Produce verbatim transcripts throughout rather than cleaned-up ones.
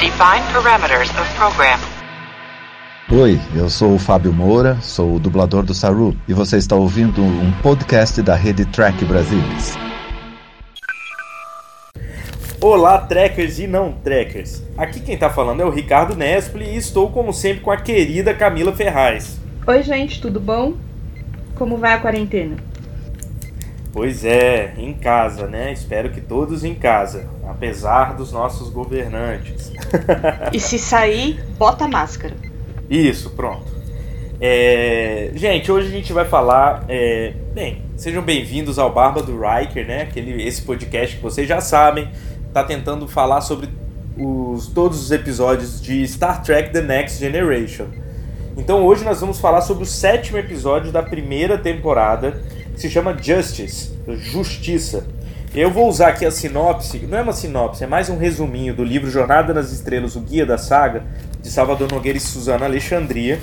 Define parameters of program. Oi, eu sou o Fábio Moura, sou o dublador do Saru e você está ouvindo um podcast da Rede Trek Brasilis. Olá, trekkers e não trekkers. Aqui quem está falando é o Ricardo Nespoli e estou, como sempre, com a querida Camila Ferraz. Oi, gente, tudo bom? Como vai a quarentena? Pois é, em casa, né? Espero que todos em casa, apesar dos nossos governantes. E se sair, bota a máscara. Isso, pronto. É... Gente, hoje a gente vai falar... É... Bem, sejam bem-vindos ao Barba do Riker, né? Aquele, esse podcast que vocês já sabem. Tá tentando falar sobre os, todos os episódios de Star Trek: The Next Generation. Então hoje nós vamos falar sobre o sétimo episódio da primeira temporada, que se chama Justice, Justiça. Eu vou usar aqui a sinopse, não é uma sinopse, é mais um resuminho do livro Jornada nas Estrelas, o Guia da Saga, de Salvador Nogueira e Suzana Alexandria,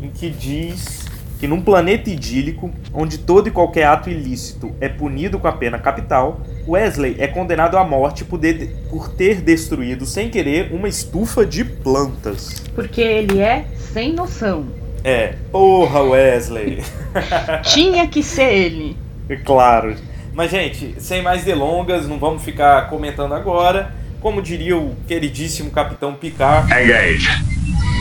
em que diz que num planeta idílico, onde todo e qualquer ato ilícito é punido com a pena capital, Wesley é condenado à morte por, de, por ter destruído, sem querer, uma estufa de plantas. Porque ele é sem noção. É, porra, Wesley. Tinha que ser ele. Claro. Mas, gente, sem mais delongas, não vamos ficar comentando agora. Como diria o queridíssimo Capitão Picard... Engage!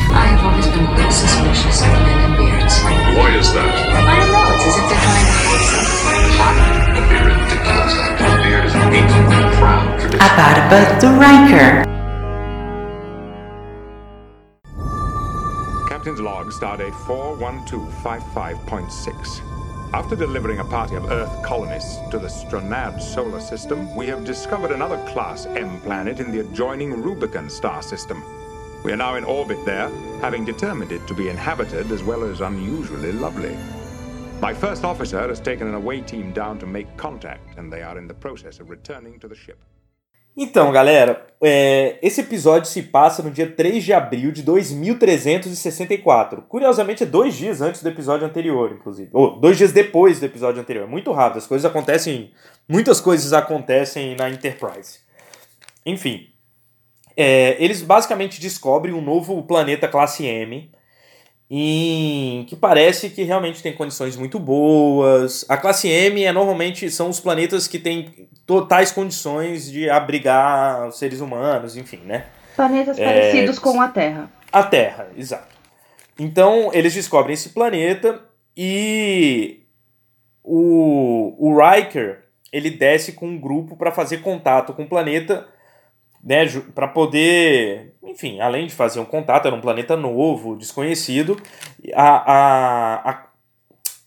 I've always been a bit suspicious of men and beards. Why is that? I don't know, it's as if they're trying to hide something. A beard is ridiculous. A beard is an ancient proud tradition. A Barba do Riker. Captain's log, stardate four one two five five point six. After delivering a party of Earth colonists to the Stranad solar system, we have discovered another Class M planet in the adjoining Rubicon star system. We are now in orbit there, having determined it to be inhabited as well as unusually lovely. My first officer has taken an away team down to make contact, and they are in the process of returning to the ship. Então, galera, é, esse episódio se passa no dia três de abril de dois mil trezentos e sessenta e quatro. Curiosamente, é dois dias antes do episódio anterior, inclusive. Ou dois dias depois do episódio anterior. Muito rápido, as coisas acontecem... Muitas coisas acontecem na Enterprise. Enfim. É, eles basicamente descobrem um novo planeta classe M, em que parece que realmente tem condições muito boas. A classe M é normalmente são os planetas que têm totais condições de abrigar os seres humanos, enfim, né? Planetas é... parecidos com a Terra. A Terra, exato. Então, eles descobrem esse planeta e o, o Riker, ele desce com um grupo para fazer contato com o planeta, né, para poder, enfim, além de fazer um contato, era um planeta novo, desconhecido. A, a, a,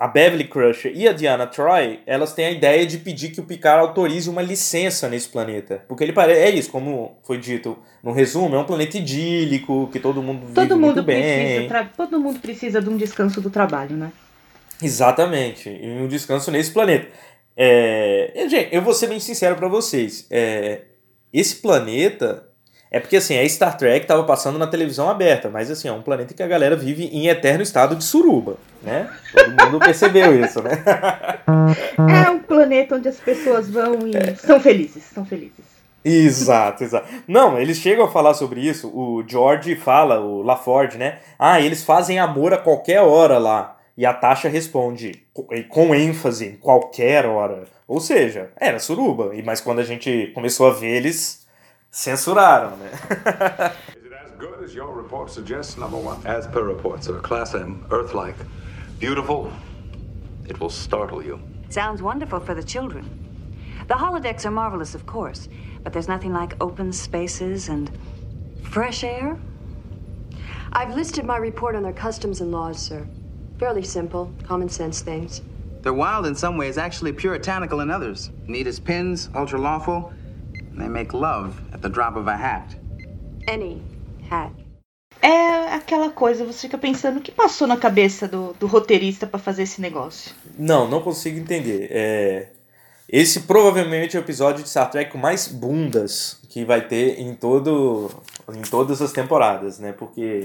a Beverly Crusher e a Deanna Troi, elas têm a ideia de pedir que o Picard autorize uma licença nesse planeta. Porque ele parece, é isso, como foi dito no resumo, é um planeta idílico, que todo mundo todo vive mundo muito bem. Tra- todo mundo precisa de um descanso do trabalho, né? Exatamente, e um descanso nesse planeta. É, gente, eu vou ser bem sincero para vocês, é... Esse planeta... É porque, assim, a Star Trek tava passando na televisão aberta, mas, assim, é um planeta que a galera vive em eterno estado de suruba, né? Todo mundo percebeu isso, né? É um planeta onde as pessoas vão e... É. São felizes, são felizes. Exato, exato. Não, eles chegam a falar sobre isso, o George fala, o La Forge, né? Ah, eles fazem amor a qualquer hora lá. E a Tasha responde, com ênfase, qualquer hora. Ou seja, era suruba. Mas quando a gente começou a ver, eles censuraram, né? Is it as good as your report suggests, number one? As per reports of a class M, Earth-like, beautiful. It will startle you. Sounds wonderful for the children. The holodecks are marvelous, of course, but there's nothing like open spaces and fresh air. I've listed my report on their customs and laws, sir. Fairly simple, common sense things. They're wild in some ways, actually puritanical in others. Neat as pins, ultra lawful. They make love at the drop of a hat. Any hat. É aquela coisa, você fica pensando o que passou na cabeça do, do roteirista pra fazer esse negócio. Não, não consigo entender. É... Esse provavelmente é o episódio de Star Trek com mais bundas que vai ter em, todo... em todas as temporadas, né? Porque...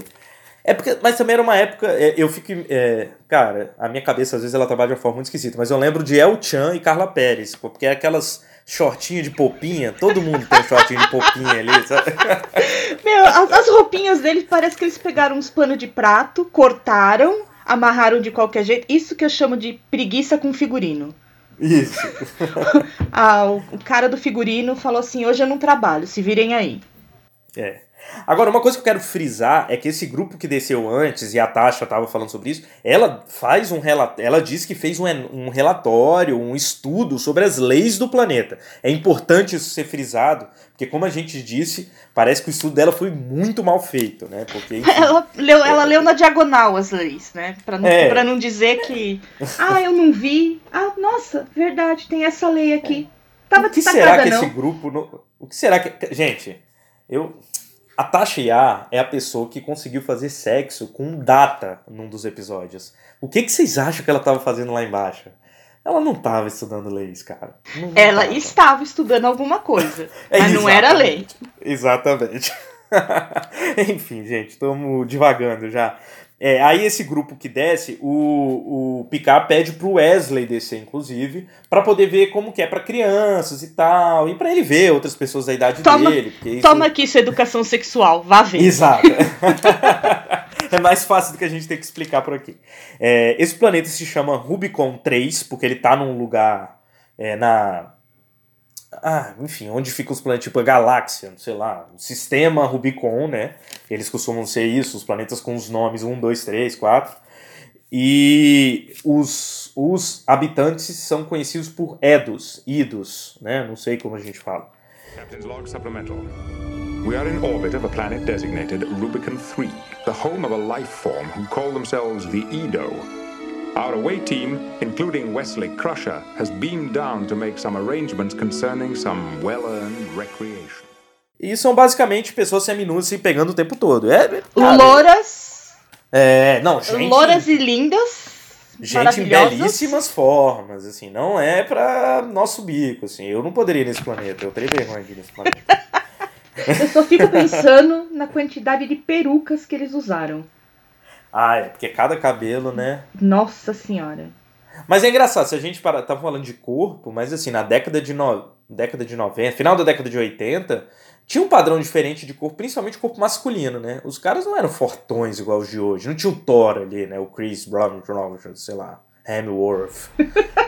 É porque, mas também era uma época, eu fico, é, cara, a minha cabeça às vezes ela trabalha de uma forma muito esquisita, mas eu lembro de El Chan e Carla Pérez, porque é aquelas shortinhas de popinha, todo mundo tem um shortinho de popinha ali, sabe? Meu, as, as roupinhas deles parece que eles pegaram uns panos de prato, cortaram, amarraram de qualquer jeito, isso que eu chamo de preguiça com figurino. Isso. Ah, o, o cara do figurino falou assim, hoje eu não trabalho, se virem aí. É. Agora, uma coisa que eu quero frisar é que esse grupo que desceu antes, e a Tasha estava falando sobre isso, ela faz um relato, ela diz que fez um, um relatório, um estudo sobre as leis do planeta. É importante isso ser frisado, porque como a gente disse, parece que o estudo dela foi muito mal feito, né? Porque, enfim, ela, leu, ela é... leu na diagonal as leis, né? Pra não, é. pra não dizer que, ah, eu não vi, ah, nossa, verdade, tem essa lei aqui. Tava o que será que não? esse grupo... No... O que será que... Gente, eu... A Tasha Yar é a pessoa que conseguiu fazer sexo com Data num dos episódios. O que, que vocês acham que ela estava fazendo lá embaixo? Ela não estava estudando leis, cara. Não, não ela tava. estava estudando alguma coisa, é, mas não era lei. Exatamente. Enfim, gente, estamos divagando já. É, aí esse grupo que desce, o, o Picard pede pro Wesley descer, inclusive, pra poder ver como que é pra crianças e tal, e pra ele ver outras pessoas da idade toma, dele. Isso... Toma aqui sua educação sexual, vá ver. Exato. É mais fácil do que a gente tem que explicar por aqui. É, esse planeta se chama Rubicon três, porque ele tá num lugar é, na... Ah, enfim, onde ficam os planetas, tipo a galáxia, sei lá, o sistema Rubicon, né? Eles costumam ser isso, os planetas com os nomes um, dois, três, quatro. E os, os habitantes são conhecidos por Edos, Idos, né? Não sei como a gente fala. Captain's log supplemental. We are in orbit of a planet designated Rubicon three, the home of a life form who call themselves the Edo. Our away team, including Wesley Crusher, has beamed down to make some arrangements concerning some well-earned recreation. E são basicamente pessoas seminus se pegando o tempo todo. É, cara, louras. É, não, gente. Louras e lindas. Gente em belíssimas formas, assim, não é pra nosso bico, assim. Eu não poderia ir nesse planeta, eu teria vergonha de ir nesse planeta. Eu só fico pensando na quantidade de perucas que eles usaram. Ah, é, porque cada cabelo, né? Nossa senhora. Mas é engraçado, se a gente para... tava falando de corpo, mas assim, na década de, no... década de noventa, final da década de oitenta, tinha um padrão diferente de corpo, principalmente corpo masculino, né? Os caras não eram fortões igual os de hoje, não tinha o Thor ali, né? O Chris Brown, sei lá, Hemsworth.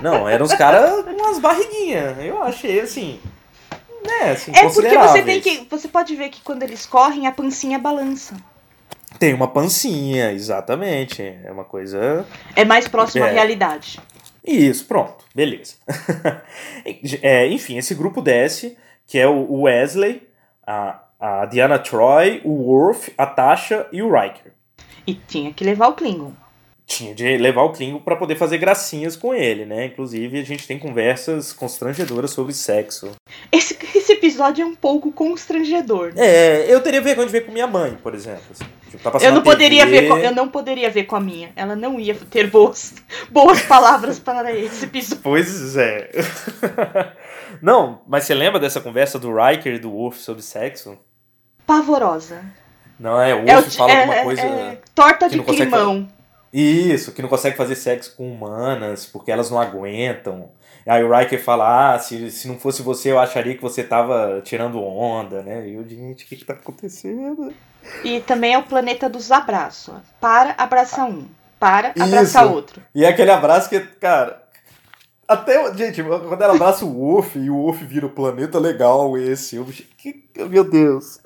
Não, eram os caras com umas barriguinhas, eu achei assim... Né, assim, é porque você tem que... Você pode ver que quando eles correm, a pancinha balança. Tem uma pancinha, exatamente. É uma coisa... É mais próximo é. à realidade. Isso, pronto. Beleza. é, enfim, esse grupo desce, que é o Wesley, a, a Deanna Troi, o Worf, a Tasha e o Riker. E tinha que levar o Klingon. Tinha de levar o Klingon pra poder fazer gracinhas com ele, né? Inclusive, a gente tem conversas constrangedoras sobre sexo. Esse, esse episódio é um pouco constrangedor. Né? É, eu teria vergonha de ver com minha mãe, por exemplo. Assim. Tá eu, não poderia ver com, eu não poderia ver com a minha. Ela não ia ter boas, boas palavras para esse episódio. Pois é. Não, mas você lembra dessa conversa do Riker e do Worf sobre sexo? Pavorosa. Não, é, o Worf é, fala é, alguma coisa... É, é, torta de climão. Consegue... Isso, que não consegue fazer sexo com humanas porque elas não aguentam. Aí o Riker fala, ah, se, se não fosse você eu acharia que você tava tirando onda, né? E eu, gente, o que que tá acontecendo? E também é o planeta dos abraços. Para, abraça um. Para, abraça Isso. outro. E é aquele abraço que, cara... Até, gente, quando ela abraça o Worf e o Worf vira o planeta legal esse. Eu, que, meu Deus.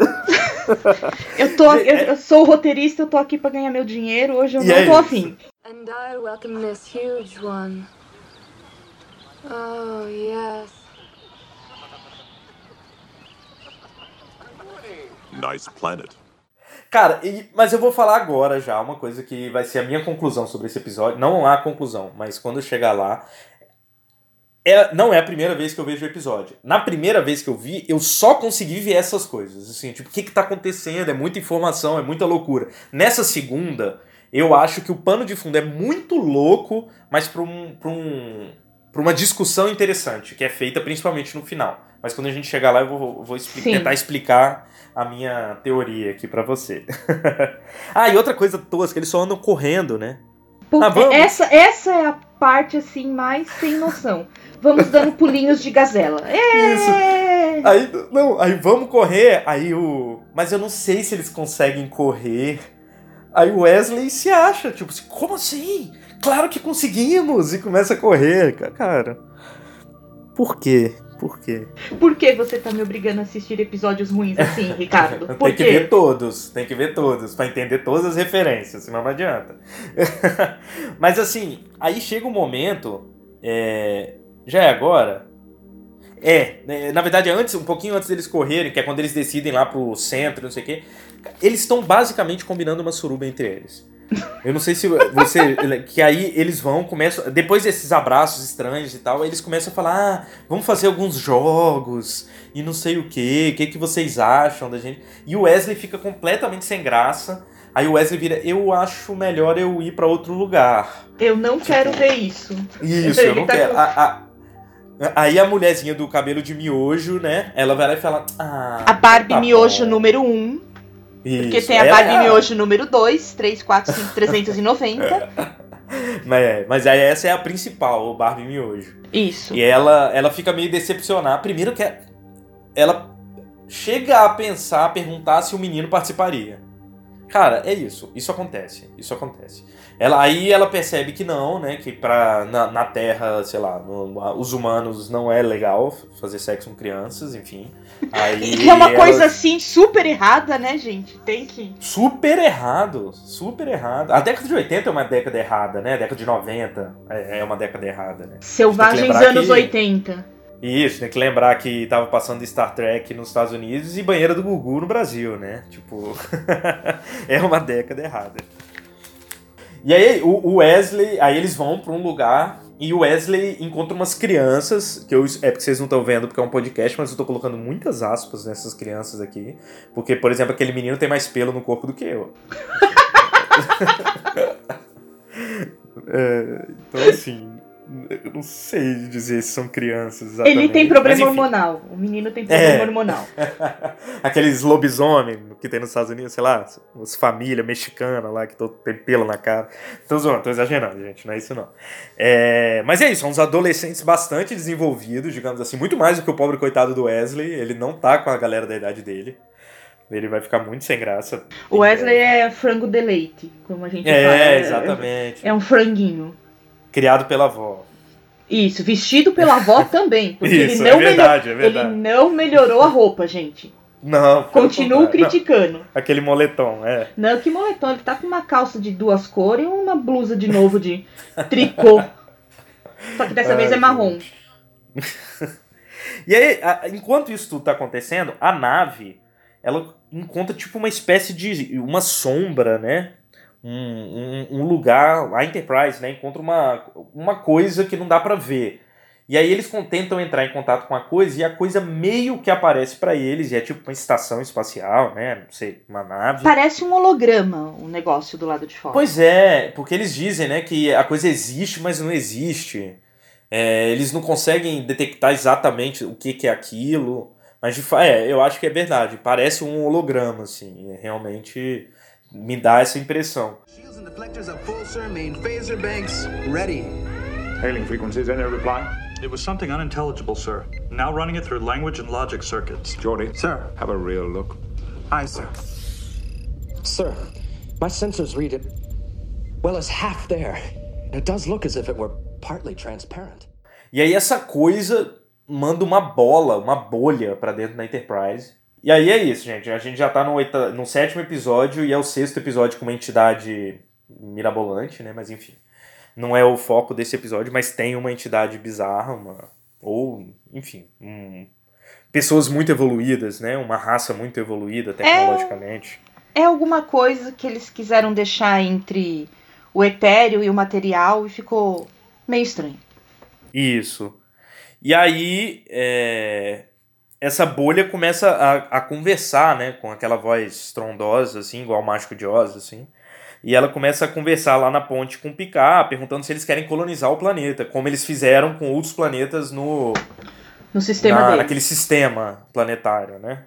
eu, tô, eu, eu sou roteirista, eu tô aqui pra ganhar meu dinheiro. Hoje eu e não é tô afim. And I welcome this huge one. Oh, yes. Nice planet. Cara, e, mas eu vou falar agora já uma coisa que vai ser a minha conclusão sobre esse episódio. Não há conclusão, mas quando eu chegar lá... É, não é a primeira vez que eu vejo o episódio. Na primeira vez que eu vi, eu só consegui ver essas coisas. Assim, tipo, o que que tá acontecendo? É muita informação, é muita loucura. Nessa segunda, eu acho que o pano de fundo é muito louco, mas pra um... Pra um... para uma discussão interessante, que é feita principalmente no final. Mas quando a gente chegar lá, eu vou, vou explicar, tentar explicar a minha teoria aqui pra você. Ah, e outra coisa tosca, eles só andam correndo, né? Puta, ah, essa, essa é a parte, assim, mais sem noção. Vamos dando pulinhos de gazela. É! Isso. Aí, não, aí vamos correr, aí o... Mas eu não sei se eles conseguem correr. Aí o Wesley se acha, tipo assim, como assim? Claro que conseguimos! E começa a correr, cara. Por quê? Por quê? Por que você tá me obrigando a assistir episódios ruins assim, Ricardo? Por tem que quê? ver todos, tem que ver todos, pra entender todas as referências, senão não adianta. Mas assim, aí chega um momento, é... já é agora? É, na verdade é antes, um pouquinho antes deles correrem, que é quando eles decidem lá pro centro, não sei o quê. Eles estão basicamente combinando uma suruba entre eles. Eu não sei se você... Que aí eles vão, começam... Depois desses abraços estranhos e tal, eles começam a falar... Ah, vamos fazer alguns jogos e não sei o quê. O que, que vocês acham da gente? E o Wesley fica completamente sem graça. Aí o Wesley vira... Eu acho melhor eu ir pra outro lugar. Eu não tipo, quero ver isso. Isso, eu não tá quero. Com... A, a... Aí a mulherzinha do cabelo de miojo, né? Ela vai lá e fala... Ah, a Barbie tá miojo bom. número um. Isso, porque tem a Barbie é... Miojo número dois, três, quatro, cinco, trezentos e noventa. Mas, mas aí essa é a principal, o Barbie Miojo. Isso. E ela, ela fica meio decepcionada. Primeiro que ela chega a pensar, a perguntar se o menino participaria. Cara, é isso. Isso acontece. Isso acontece. Ela, aí ela percebe que não, né? Que pra, na, na Terra, sei lá, no, os humanos não é legal fazer sexo com crianças, enfim. Aí é uma ela... coisa assim super errada, né, gente? Tem que... Super errado. Super errado. A década de oitenta é uma década errada, né? A década de noventa é uma década errada, né? Selvagens anos que... oitenta. Isso, tem que lembrar que tava passando Star Trek nos Estados Unidos e Banheira do Gugu no Brasil, né? Tipo, é uma década errada. E aí o Wesley, aí eles vão pra um lugar e o Wesley encontra umas crianças, que eu, é porque vocês não estão vendo porque é um podcast, mas eu tô colocando muitas aspas nessas crianças aqui, porque, por exemplo, aquele menino tem mais pelo no corpo do que eu. É, então, assim... Eu não sei dizer se são crianças exatamente. Ele tem problema hormonal. O menino tem problema é. hormonal. Aqueles lobisomens que tem nos Estados Unidos, sei lá, as famílias mexicanas lá que tem pelo na cara. Tô zoando, tô exagerando, gente. Não é isso, não. É... Mas é isso, são uns adolescentes bastante desenvolvidos, digamos assim. Muito mais do que o pobre coitado do Wesley. Ele não tá com a galera da idade dele. Ele vai ficar muito sem graça. O Wesley é, é frango de leite, como a gente é, fala. É, exatamente. É um franguinho. Criado pela avó. Isso, vestido pela avó também. Porque Isso, ele não é verdade, melhor... é verdade. Ele não melhorou a roupa, gente. Não. Continuo criticando. Não. Aquele moletom, é. Não, que moletom. Ele tá com uma calça de duas cores e uma blusa de novo de tricô. Só que dessa Ai, vez é marrom. E aí, enquanto isso tudo tá acontecendo, a nave, ela encontra tipo uma espécie de... Uma sombra, né? Um, um, um lugar, a Enterprise, né, encontra uma, uma coisa que não dá pra ver. E aí eles tentam entrar em contato com a coisa e a coisa meio que aparece pra eles. E é tipo uma estação espacial, né, não sei, uma nave. Parece um holograma, um negócio do lado de fora. Pois é, porque eles dizem, né, que a coisa existe, mas não existe. É, eles não conseguem detectar exatamente o que, que é aquilo. Mas de fato, é, eu acho que é verdade. Parece um holograma, assim, é realmente... Me dá essa impressão. E aí essa coisa manda uma bola, uma bolha pra dentro da Enterprise. E aí é isso, gente. A gente já tá no, oita... no sétimo episódio e é o sexto episódio com uma entidade mirabolante, né? Mas enfim, não é o foco desse episódio, mas tem uma entidade bizarra, uma... ou, enfim, um... pessoas muito evoluídas, né? Uma raça muito evoluída tecnologicamente. É... é alguma coisa que eles quiseram deixar entre o etéreo e o material e ficou meio estranho. Isso. E aí, é... essa bolha começa a, a conversar, né, com aquela voz estrondosa, assim, igual o Mágico de Oz, assim, e ela começa a conversar lá na ponte com o Picard, perguntando se eles querem colonizar o planeta, como eles fizeram com outros planetas no, No sistema na, deles. Naquele sistema planetário, né?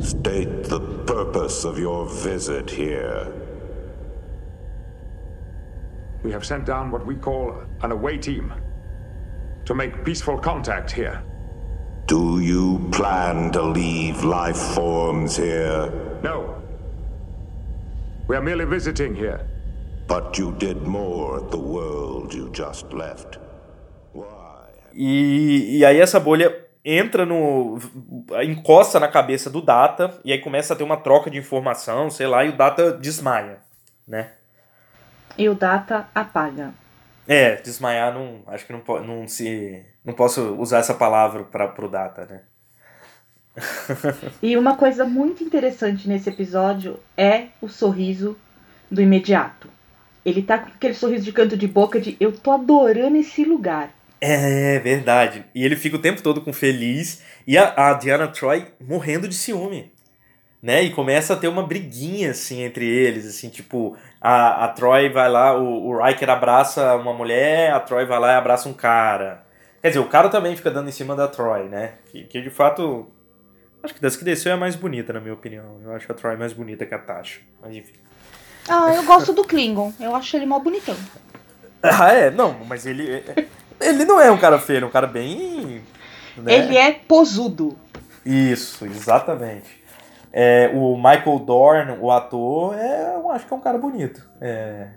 State the purpose of your visit here. We have sent down what we call an away team to make peaceful contact here. Do you plan to leave life forms here? No. We are merely visiting here. But you did more at the world you just left. Why? E, e aí essa bolha entra no... encosta na cabeça do Data, e aí começa a ter uma troca de informação, sei lá, e o Data desmaia, né? E o Data apaga. É, desmaiar não... acho que não, não se... não posso usar essa palavra para pro Data, né? E uma coisa muito interessante nesse episódio é o sorriso do imediato. Ele tá com aquele sorriso de canto de boca de eu tô adorando esse lugar. É, verdade. E ele fica o tempo todo com feliz. E a, a Deanna Troi morrendo de ciúme, né? E começa a ter uma briguinha, assim, entre eles, assim, tipo... A, a Troi vai lá, o, o Riker abraça uma mulher, a Troi vai lá e abraça um cara. Quer dizer, o cara também fica dando em cima da Troi, né? Que, que de fato... acho que das que desceu é a mais bonita, na minha opinião. Eu acho a Troi mais bonita que a Tasha. Mas enfim. Ah, eu gosto do Klingon. Eu acho ele mó bonitão. Ah, é? Não, mas ele... ele não é um cara feio, ele é um cara bem... né? Ele é posudo. Isso, exatamente. É, o Michael Dorn, o ator, é, eu acho que é um cara bonito. É,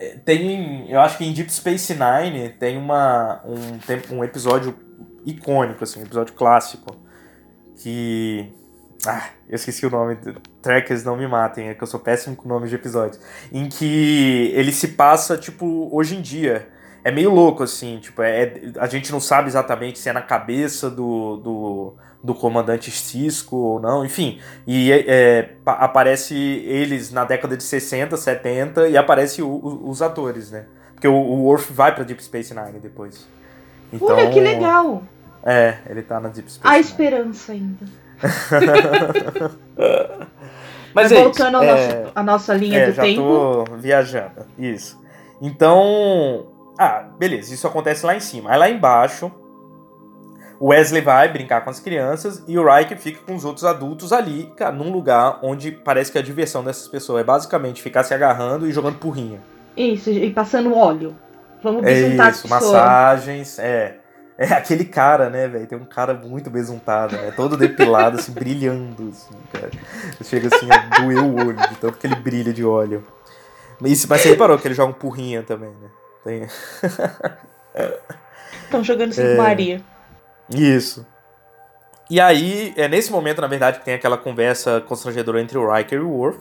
é, tem, eu acho que em Deep Space Nine tem, uma, um, tem um episódio icônico, assim, um episódio clássico, que... ah, eu esqueci o nome. Trekkers, não me matem, é que eu sou péssimo com nomes de episódios. Em que ele se passa, tipo, hoje em dia. É meio louco, assim, tipo, é, a gente não sabe exatamente se é na cabeça do, do, do comandante Cisco ou não, enfim. E é, aparece eles na década de sessenta, setenta e aparece o, o, os atores, né? Porque o, o Worf vai pra Deep Space Nine depois. Então, olha, que legal! É, ele tá na Deep Space Nine. Há esperança ainda. Mas, Mas é voltando à é, nossa, nossa linha é, do já tempo. Tô viajando, isso. Então... ah, beleza, isso acontece lá em cima. Aí lá embaixo, o Wesley vai brincar com as crianças e o Riker fica com os outros adultos ali, cara, num lugar onde parece que a diversão dessas pessoas é basicamente ficar se agarrando e jogando porrinha. Isso, e passando óleo. Vamos besuntar a pessoa. Isso, massagens, é. É aquele cara, né, velho? Tem um cara muito besuntado, né? Todo depilado, assim, brilhando, assim, cara. Chega assim, doeu o olho, de tanto que ele brilha de óleo. Isso, mas você reparou que ele joga um porrinha também, né? Tem... estão jogando cinco é... Maria. Isso. E aí, é nesse momento, na verdade, que tem aquela conversa constrangedora entre o Riker e o Worf.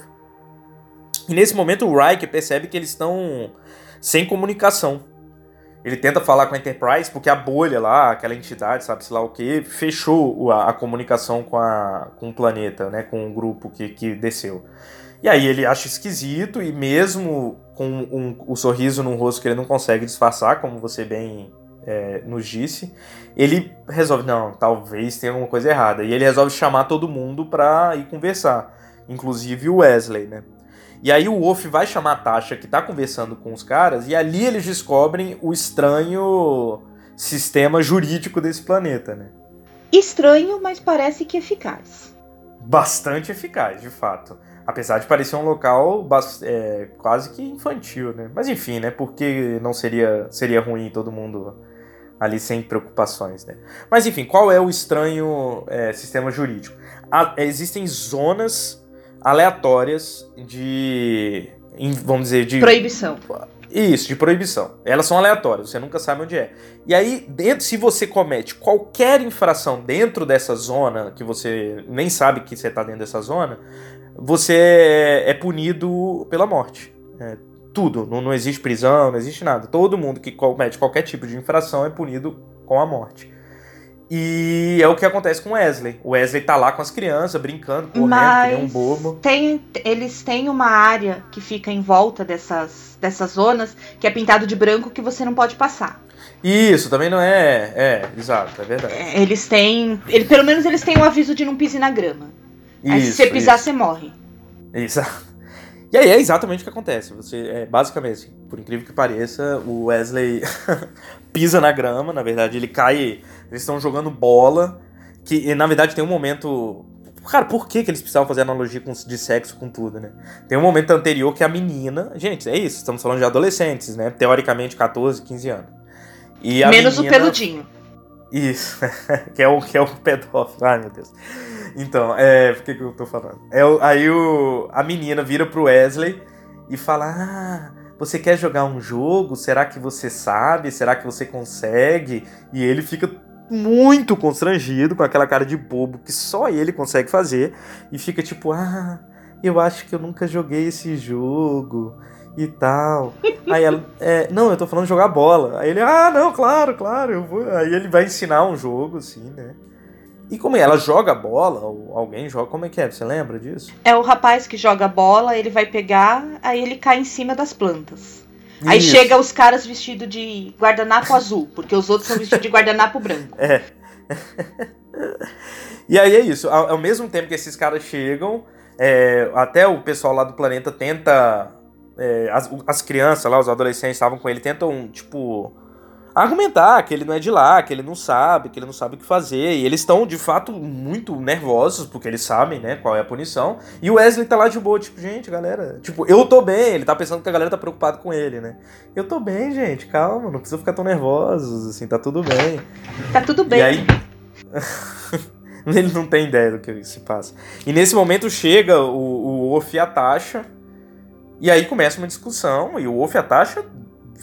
E nesse momento o Riker percebe que eles estão sem comunicação. Ele tenta falar com a Enterprise, porque a bolha lá, aquela entidade, sabe, sei lá o que, fechou a, a comunicação com, a, com o planeta, né, com o grupo que, que desceu. E aí ele acha esquisito e mesmo com um, um, o sorriso no rosto que ele não consegue disfarçar, como você bem é, nos disse, ele resolve, não, talvez tenha alguma coisa errada. E ele resolve chamar todo mundo pra ir conversar, inclusive o Wesley, né? E aí o Worf vai chamar a Tasha, que tá conversando com os caras, e ali eles descobrem o estranho sistema jurídico desse planeta, né? Estranho, mas parece que eficaz. Bastante eficaz, de fato. Apesar de parecer um local é, quase que infantil, né? Mas enfim, né? Porque não seria, seria ruim todo mundo ali sem preocupações, né? Mas enfim, qual é o estranho é, sistema jurídico? A, existem zonas aleatórias de... vamos dizer, de... proibição. Isso, de proibição. Elas são aleatórias, você nunca sabe onde é. E aí, dentro, se você comete qualquer infração dentro dessa zona, que você nem sabe que você está dentro dessa zona... você é punido pela morte. É, tudo. Não, não existe prisão, não existe nada. Todo mundo que comete qualquer tipo de infração é punido com a morte. E é o que acontece com o Wesley. O Wesley tá lá com as crianças, brincando, correndo, mas que nem um bobo. Tem, eles têm uma área que fica em volta dessas, dessas zonas, que é pintado de branco, que você não pode passar. Isso, também não é... é, exato, é verdade. Eles têm... Ele, pelo menos eles têm um aviso de não pise na grama. Aí isso, se você pisar, isso. Você morre. Exato. E aí é exatamente o que acontece. Você, é, basicamente, assim, por incrível que pareça, o Wesley pisa na grama, na verdade, ele cai... Eles estão jogando bola, que na verdade tem um momento... Cara, por que, que eles precisavam fazer analogia com, de sexo com tudo, né? Tem um momento anterior que a menina... Gente, é isso, estamos falando de adolescentes, né? Teoricamente, quatorze, quinze anos. E a Menos menina... o peludinho. Isso, que é o, que é o pedófilo. Ai, meu Deus. Então, é... Por que, que eu tô falando? É, aí o, a menina vira pro Wesley e fala... Ah, você quer jogar um jogo? Será que você sabe? Será que você consegue? E ele fica... muito constrangido, com aquela cara de bobo que só ele consegue fazer, e fica tipo, ah, eu acho que eu nunca joguei esse jogo e tal. Aí ela, é, não, eu tô falando de jogar bola. Aí ele, ah, não, claro, claro, eu vou. Aí ele vai ensinar um jogo, assim, né? E como é? Ela joga bola, ou alguém joga, como é que é? Você lembra disso? É o rapaz que joga bola, ele vai pegar, aí ele cai em cima das plantas. Aí Isso. chega os caras vestidos de guardanapo azul, porque os outros são vestidos de guardanapo branco. É. E aí é isso. Ao, ao mesmo tempo que esses caras chegam, é, até o pessoal lá do planeta tenta... É, as, as crianças lá, os adolescentes estavam com ele, tentam, tipo... argumentar que ele não é de lá, que ele não sabe, que ele não sabe o que fazer. E eles estão, de fato, muito nervosos, porque eles sabem, né, qual é a punição. E o Wesley tá lá de boa, tipo, gente, galera... Tipo, eu tô bem, ele tá pensando que a galera tá preocupada com ele, né? Eu tô bem, gente, calma, não precisa ficar tão nervosos, assim, tá tudo bem. Tá tudo bem. E aí... ele não tem ideia do que se passa. E nesse momento chega o Worf e a Tasha, e aí começa uma discussão, e o Worf e a Tasha...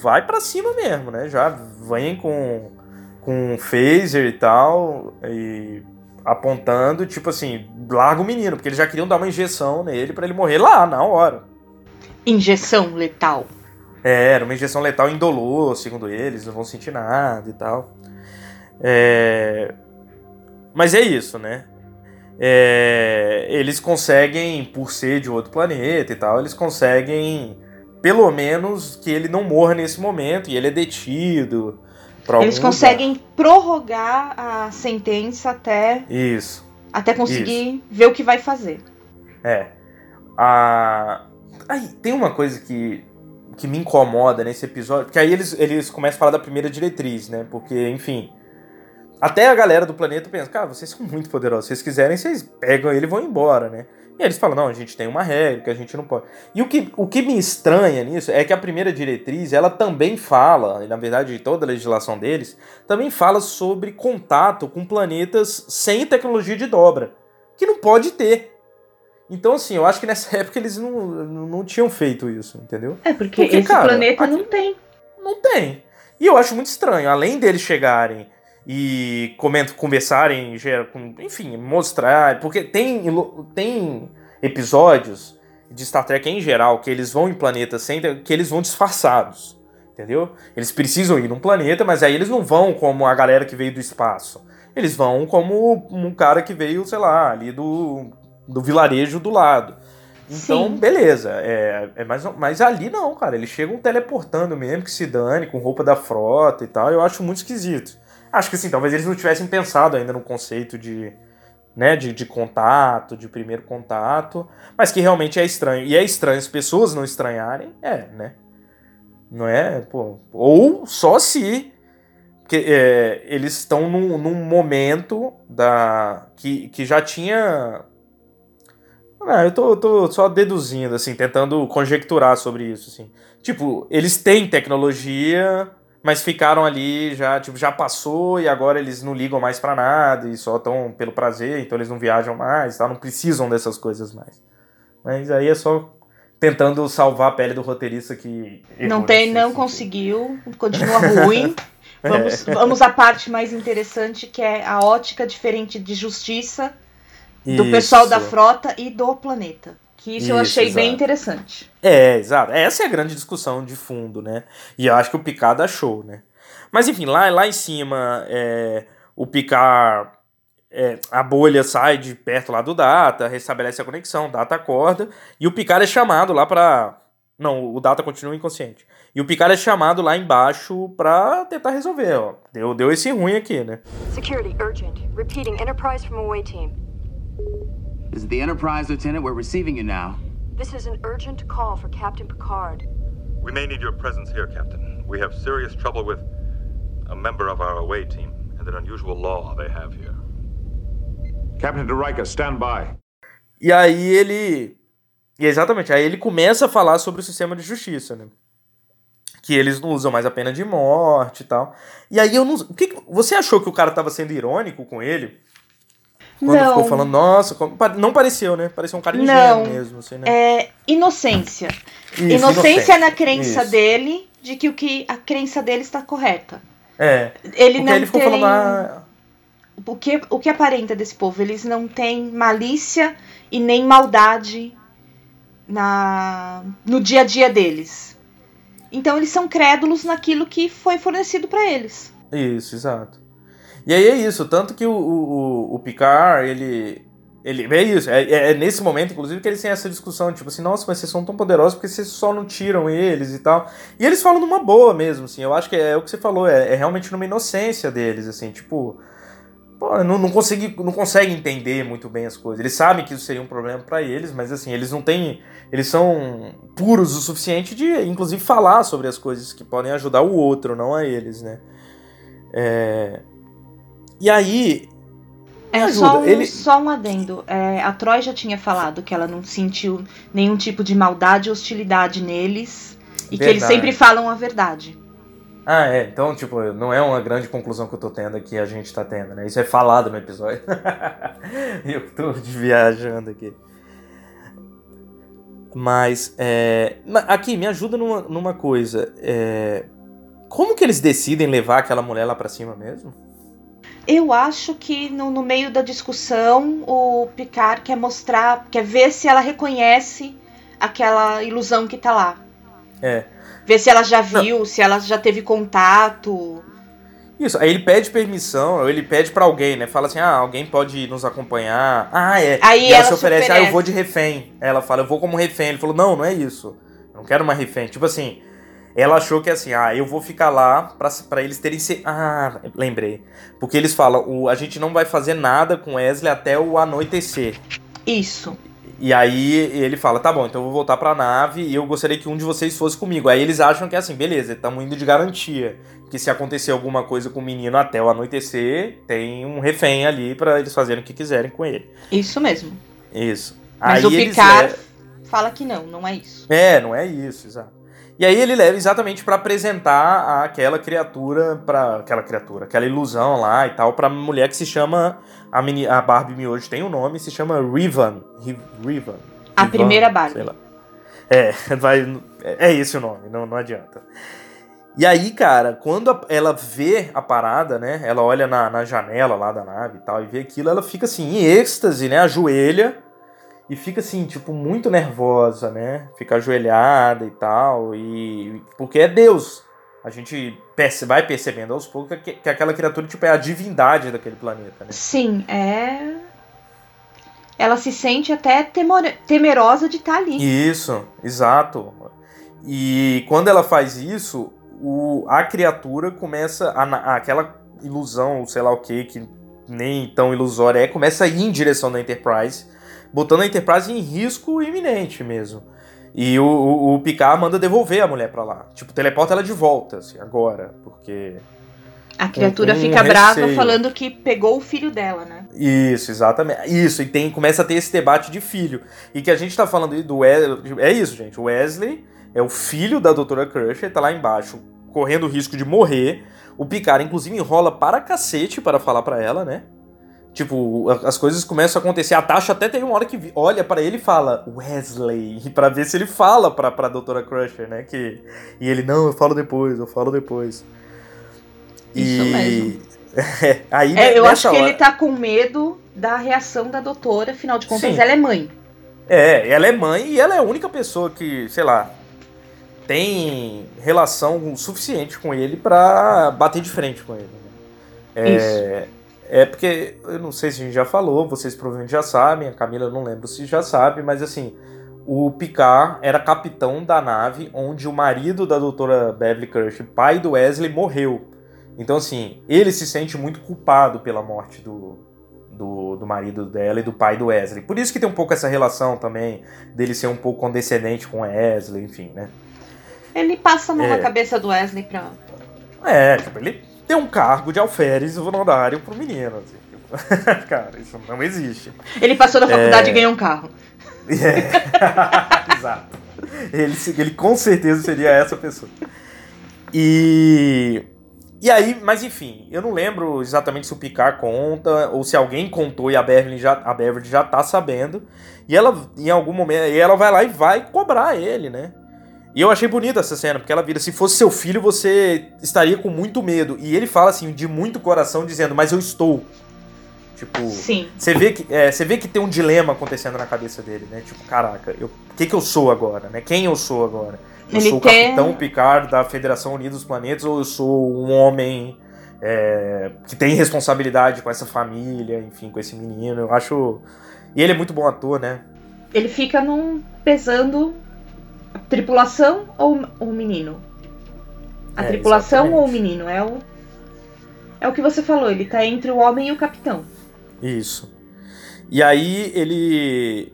vai pra cima mesmo, né? Já vem com, com phaser e tal, e apontando, tipo assim, larga o menino, porque eles já queriam dar uma injeção nele pra ele morrer lá, na hora. Injeção letal. É, era uma injeção letal indolor, segundo eles, não vão sentir nada e tal. É... Mas é isso, né? É... Eles conseguem, por ser de outro planeta e tal, eles conseguem... pelo menos que ele não morra nesse momento e ele é detido. Eles conseguem lugar. prorrogar a sentença até... Isso. Até conseguir Isso. ver o que vai fazer. É. Ah, aí, tem uma coisa que, que me incomoda nesse episódio, porque aí eles, eles começam a falar da primeira diretriz, né? Porque, enfim... Até a galera do planeta pensa, cara, vocês são muito poderosos, se vocês quiserem, vocês pegam ele e vão embora, né? E eles falam, não, a gente tem uma regra que a gente não pode... E o que, o que me estranha nisso é que a primeira diretriz, ela também fala, e na verdade toda a legislação deles, também fala sobre contato com planetas sem tecnologia de dobra, que não pode ter. Então, assim, eu acho que nessa época eles não, não tinham feito isso, entendeu? É, porque, porque esse cara, planeta aqui, não tem. Não tem. E eu acho muito estranho, além deles chegarem... e comento, conversarem, enfim, mostrar, porque tem, tem episódios de Star Trek em geral que eles vão em planetas sem, que eles vão disfarçados, entendeu? Eles precisam ir num planeta, mas aí eles não vão como a galera que veio do espaço, eles vão como um cara que veio, sei lá, ali do, do vilarejo do lado. Então, Sim. beleza, é, é mais, mas ali não, cara, eles chegam teleportando mesmo, que se dane, com roupa da frota e tal, eu acho muito esquisito. Acho que assim, talvez eles não tivessem pensado ainda no conceito de, né, de, de contato, de primeiro contato, mas que realmente é estranho. E é estranho as pessoas não estranharem, é, né? Não é? Pô, ou só se que, é, eles estão num, num momento da, que, que já tinha... Ah, eu tô, tô só deduzindo, assim, tentando conjecturar sobre isso, assim. Tipo, eles têm tecnologia... mas ficaram ali, já, tipo, já passou e agora eles não ligam mais pra nada e só estão pelo prazer, então eles não viajam mais, tá? Não precisam dessas coisas mais. Mas aí é só tentando salvar a pele do roteirista que... Não tem, não conseguiu, continua ruim. Vamos, vamos à parte mais interessante, que é a ótica diferente de justiça do Isso. pessoal da frota e do planeta. Que isso, isso eu achei exato. bem interessante. É, exato. Essa é a grande discussão de fundo, né? E eu acho que o Picard achou, né? Mas enfim, lá, lá em cima, é, o Picard... É, a bolha sai de perto lá do Data, restabelece a conexão, o Data acorda, e o Picard é chamado lá pra... Não, o Data continua inconsciente. E o Picard é chamado lá embaixo pra tentar resolver, ó. Deu, deu esse ruim aqui, né? Security urgent. Repeating Enterprise from away team. This is the Enterprise, Lieutenant. We're receiving you now. This is an urgent call for Captain Picard. We may need your presence here, Captain. We have serious trouble with a member of our away team and an unusual law they have here. Captain Riker, stand by. E aí ele... E exatamente, aí ele começa a falar sobre o sistema de justiça, né? Que eles não usam mais a pena de morte e tal. E aí eu não... O que... Você achou que o cara tava sendo irônico com ele? Quando não. Ficou falando, nossa, como... não pareceu, né? Pareceu um cara ingênuo mesmo. Assim, né? É inocência. Isso, inocência. Inocência na crença Isso. dele, de que, o que a crença dele está correta. É. Ele não ele ficou tem... falando... Ah... O, que, o que aparenta desse povo? Eles não têm malícia e nem maldade na, no dia a dia deles. Então eles são crédulos naquilo que foi fornecido para eles. Isso, exato. E aí é isso, tanto que o, o, o Picard, ele, ele... É isso, é, é nesse momento, inclusive, que eles têm essa discussão, tipo assim, nossa, mas vocês são tão poderosos porque vocês só não tiram eles e tal. E eles falam numa boa mesmo, assim, eu acho que é, é o que você falou, é, é realmente numa inocência deles, assim, tipo... Pô, não, não, consegui, não consegue entender muito bem as coisas. Eles sabem que isso seria um problema pra eles, mas assim, eles não têm... Eles são puros o suficiente de, inclusive, falar sobre as coisas que podem ajudar o outro, não a eles, né? É... E aí... É, ajuda. Só, um, ele... só um adendo. É, a Troi já tinha falado que ela não sentiu nenhum tipo de maldade ou hostilidade neles. E verdade. Que eles sempre falam a verdade. Ah, é. Então, tipo, não é uma grande conclusão que eu tô tendo aqui, a gente tá tendo, né? Isso é falado no episódio. Eu tô viajando aqui. Mas, é... Aqui, me ajuda numa, numa coisa. É... Como que eles decidem levar aquela mulher lá pra cima mesmo? Eu acho que no, no meio da discussão, o Picard quer mostrar, quer ver se ela reconhece aquela ilusão que tá lá. É. Ver se ela já viu, não. Se ela já teve contato. Isso, aí ele pede permissão, ele pede pra alguém, né? Fala assim, ah, alguém pode nos acompanhar. Ah, é. Aí e ela, ela se oferece, oferece, ah, eu vou de refém. Ela fala, eu vou como refém. Ele falou, não, não é isso. Eu não quero uma refém. Tipo assim, ela achou que assim, ah, eu vou ficar lá pra, pra eles terem... Se... Ah, lembrei. Porque eles falam, o, a gente não vai fazer nada com Wesley até o anoitecer. Isso. E aí ele fala, tá bom, então eu vou voltar pra nave e eu gostaria que um de vocês fosse comigo. Aí eles acham que é assim, beleza, estamos indo de garantia. Que se acontecer alguma coisa com o menino até o anoitecer, tem um refém ali pra eles fazerem o que quiserem com ele. Isso mesmo. Isso. Mas aí o Picard le... fala que não, não é isso. É, não é isso, exato. E aí ele leva exatamente pra apresentar aquela criatura, pra, aquela criatura, aquela ilusão lá e tal, pra mulher que se chama... A, mini, a Barbie Miojo tem um nome, se chama Rivan. Riv, Rivan. A Rivan, primeira Barbie. Sei lá. É, vai, é esse o nome, não, não adianta. E aí, cara, quando a, ela vê a parada, né? Ela olha na, na janela lá da nave e tal, e vê aquilo, ela fica assim, em êxtase, né? Ajoelha. E fica assim, tipo, muito nervosa, né? Fica ajoelhada e tal. E, porque é Deus. A gente perce, vai percebendo aos poucos que, que aquela criatura tipo, é a divindade daquele planeta, né? Sim, é... Ela se sente até temor... temerosa de estar ali. Isso, exato. E quando ela faz isso, o... a criatura começa... A... Aquela ilusão, sei lá o que, que nem tão ilusória é, começa a ir em direção da Enterprise... Botando a Enterprise em risco iminente mesmo. E o, o, o Picard manda devolver a mulher pra lá. Tipo, teleporta ela de volta, assim, agora. Porque... A criatura um, um fica receio. Brava falando que pegou o filho dela, né? Isso, exatamente. Isso, e tem, começa a ter esse debate de filho. E que a gente tá falando do Wesley... É isso, gente. O Wesley é o filho da doutora Crusher, tá lá embaixo, correndo o risco de morrer. O Picard, inclusive, enrola para cacete para falar pra ela, né? Tipo, as coisas começam a acontecer. A Tasha até tem uma hora que olha pra ele e fala Wesley, pra ver se ele fala pra, pra doutora Crusher, né? Que, e ele, não, eu falo depois, eu falo depois. Isso e... mesmo. É, aí, é, eu acho que hora... ele tá com medo da reação da doutora, afinal de contas, Sim. ela é mãe. É, ela é mãe e ela é a única pessoa que, sei lá, tem relação suficiente com ele pra bater de frente com ele. Né? É... Isso. É porque, eu não sei se a gente já falou, vocês provavelmente já sabem, a Camila eu não lembro se já sabe, mas assim, o Picard era capitão da nave onde o marido da doutora Beverly Crusher, pai do Wesley, morreu. Então assim, ele se sente muito culpado pela morte do, do, do marido dela e do pai do Wesley. Por isso que tem um pouco essa relação também, dele ser um pouco condescendente com o Wesley, enfim, né? Ele passa a mão é. na cabeça do Wesley pra... É, tipo, ele deu um cargo de alferes voluntário pro menino, assim. Cara, isso não existe. Ele passou na faculdade é... e ganhou um carro. É. Exato. Ele, ele com certeza seria essa pessoa. E... E aí, mas enfim, eu não lembro exatamente se o Picard conta ou se alguém contou e a Beverly já, a Beverly já tá sabendo. E ela, em algum momento, e ela vai lá e vai cobrar ele, né? E eu achei bonita essa cena, porque ela vira, se fosse seu filho, você estaria com muito medo. E ele fala assim, de muito coração, dizendo, mas eu estou. Tipo, Sim. Você vê que, é, você vê que tem um dilema acontecendo na cabeça dele, né? Tipo, caraca, o que que eu sou agora, né? Quem eu sou agora? Eu ele sou o quer... Capitão Picard da Federação Unida dos Planetas ou eu sou um homem é, que tem responsabilidade com essa família, enfim, com esse menino? Eu acho... E ele é muito bom ator, né? Ele fica num... pesando a tripulação ou o menino? A é, tripulação exatamente. Ou o menino? É o... é o que você falou, ele tá entre o homem e o capitão. Isso. E aí ele...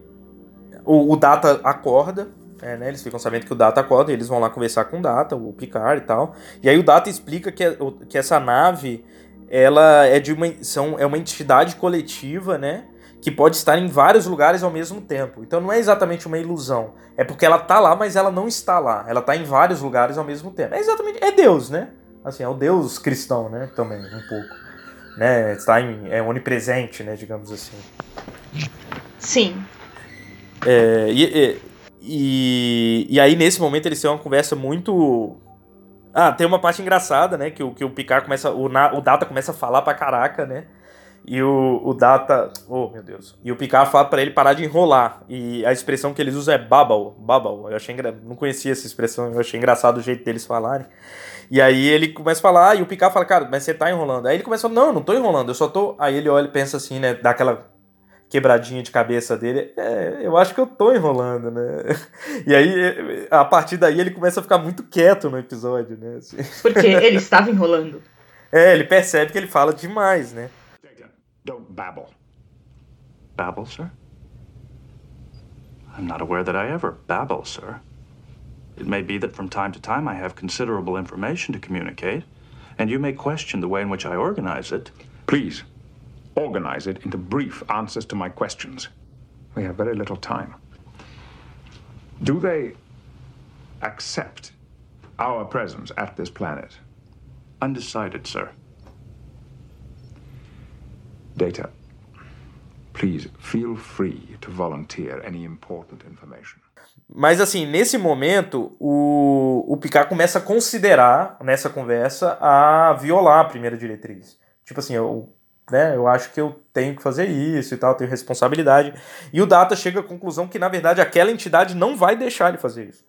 O, o Data acorda, é, né? Eles ficam sabendo que o Data acorda e eles vão lá conversar com o Data, o Picard e tal. E aí o Data explica que, que essa nave, ela é, de uma, são, é uma entidade coletiva, né? Que pode estar em vários lugares ao mesmo tempo. Então não é exatamente uma ilusão. É porque ela tá lá, mas ela não está lá. Ela tá em vários lugares ao mesmo tempo. É exatamente... É Deus, né? Assim, é o Deus cristão, né? Também, um pouco. Né? Está em, é onipresente, né? Digamos assim. Sim. É, e, e, e aí, nesse momento, eles têm uma conversa muito... Ah, tem uma parte engraçada, né? Que o, que o Picard começa... O, o Data começa a falar pra caraca, né? E o, o Data... Oh, meu Deus. E o Picard fala pra ele parar de enrolar. E a expressão que eles usam é babble. Babble. Eu achei engra... não conhecia essa expressão. Eu achei engraçado o jeito deles falarem. E aí ele começa a falar, e o Picard fala, cara, mas você tá enrolando. Aí ele começa a falar, não, eu não tô enrolando, eu só tô... Aí ele olha e pensa assim, né, dá aquela quebradinha de cabeça dele, é, eu acho que eu tô enrolando, né? E aí, a partir daí, ele começa a ficar muito quieto no episódio, né? Assim. Porque ele estava enrolando. É, ele percebe que ele fala demais, né? Don't babble. Babble, sir? I'm not aware that I ever babble, sir. It may be that from time to time I have considerable information to communicate, and you may question the way in which I organize it. Please, organize it into brief answers to my questions. We have very little time. Do they accept our presence at this planet? Undecided, sir. Data, please feel free to volunteer any important information. Mas assim, nesse momento, o, o Picard começa a considerar, nessa conversa, a violar a primeira diretriz. Tipo assim, eu, né, eu acho que eu tenho que fazer isso e tal, eu tenho responsabilidade. E o Data chega à conclusão que, na verdade, aquela entidade não vai deixar ele fazer isso.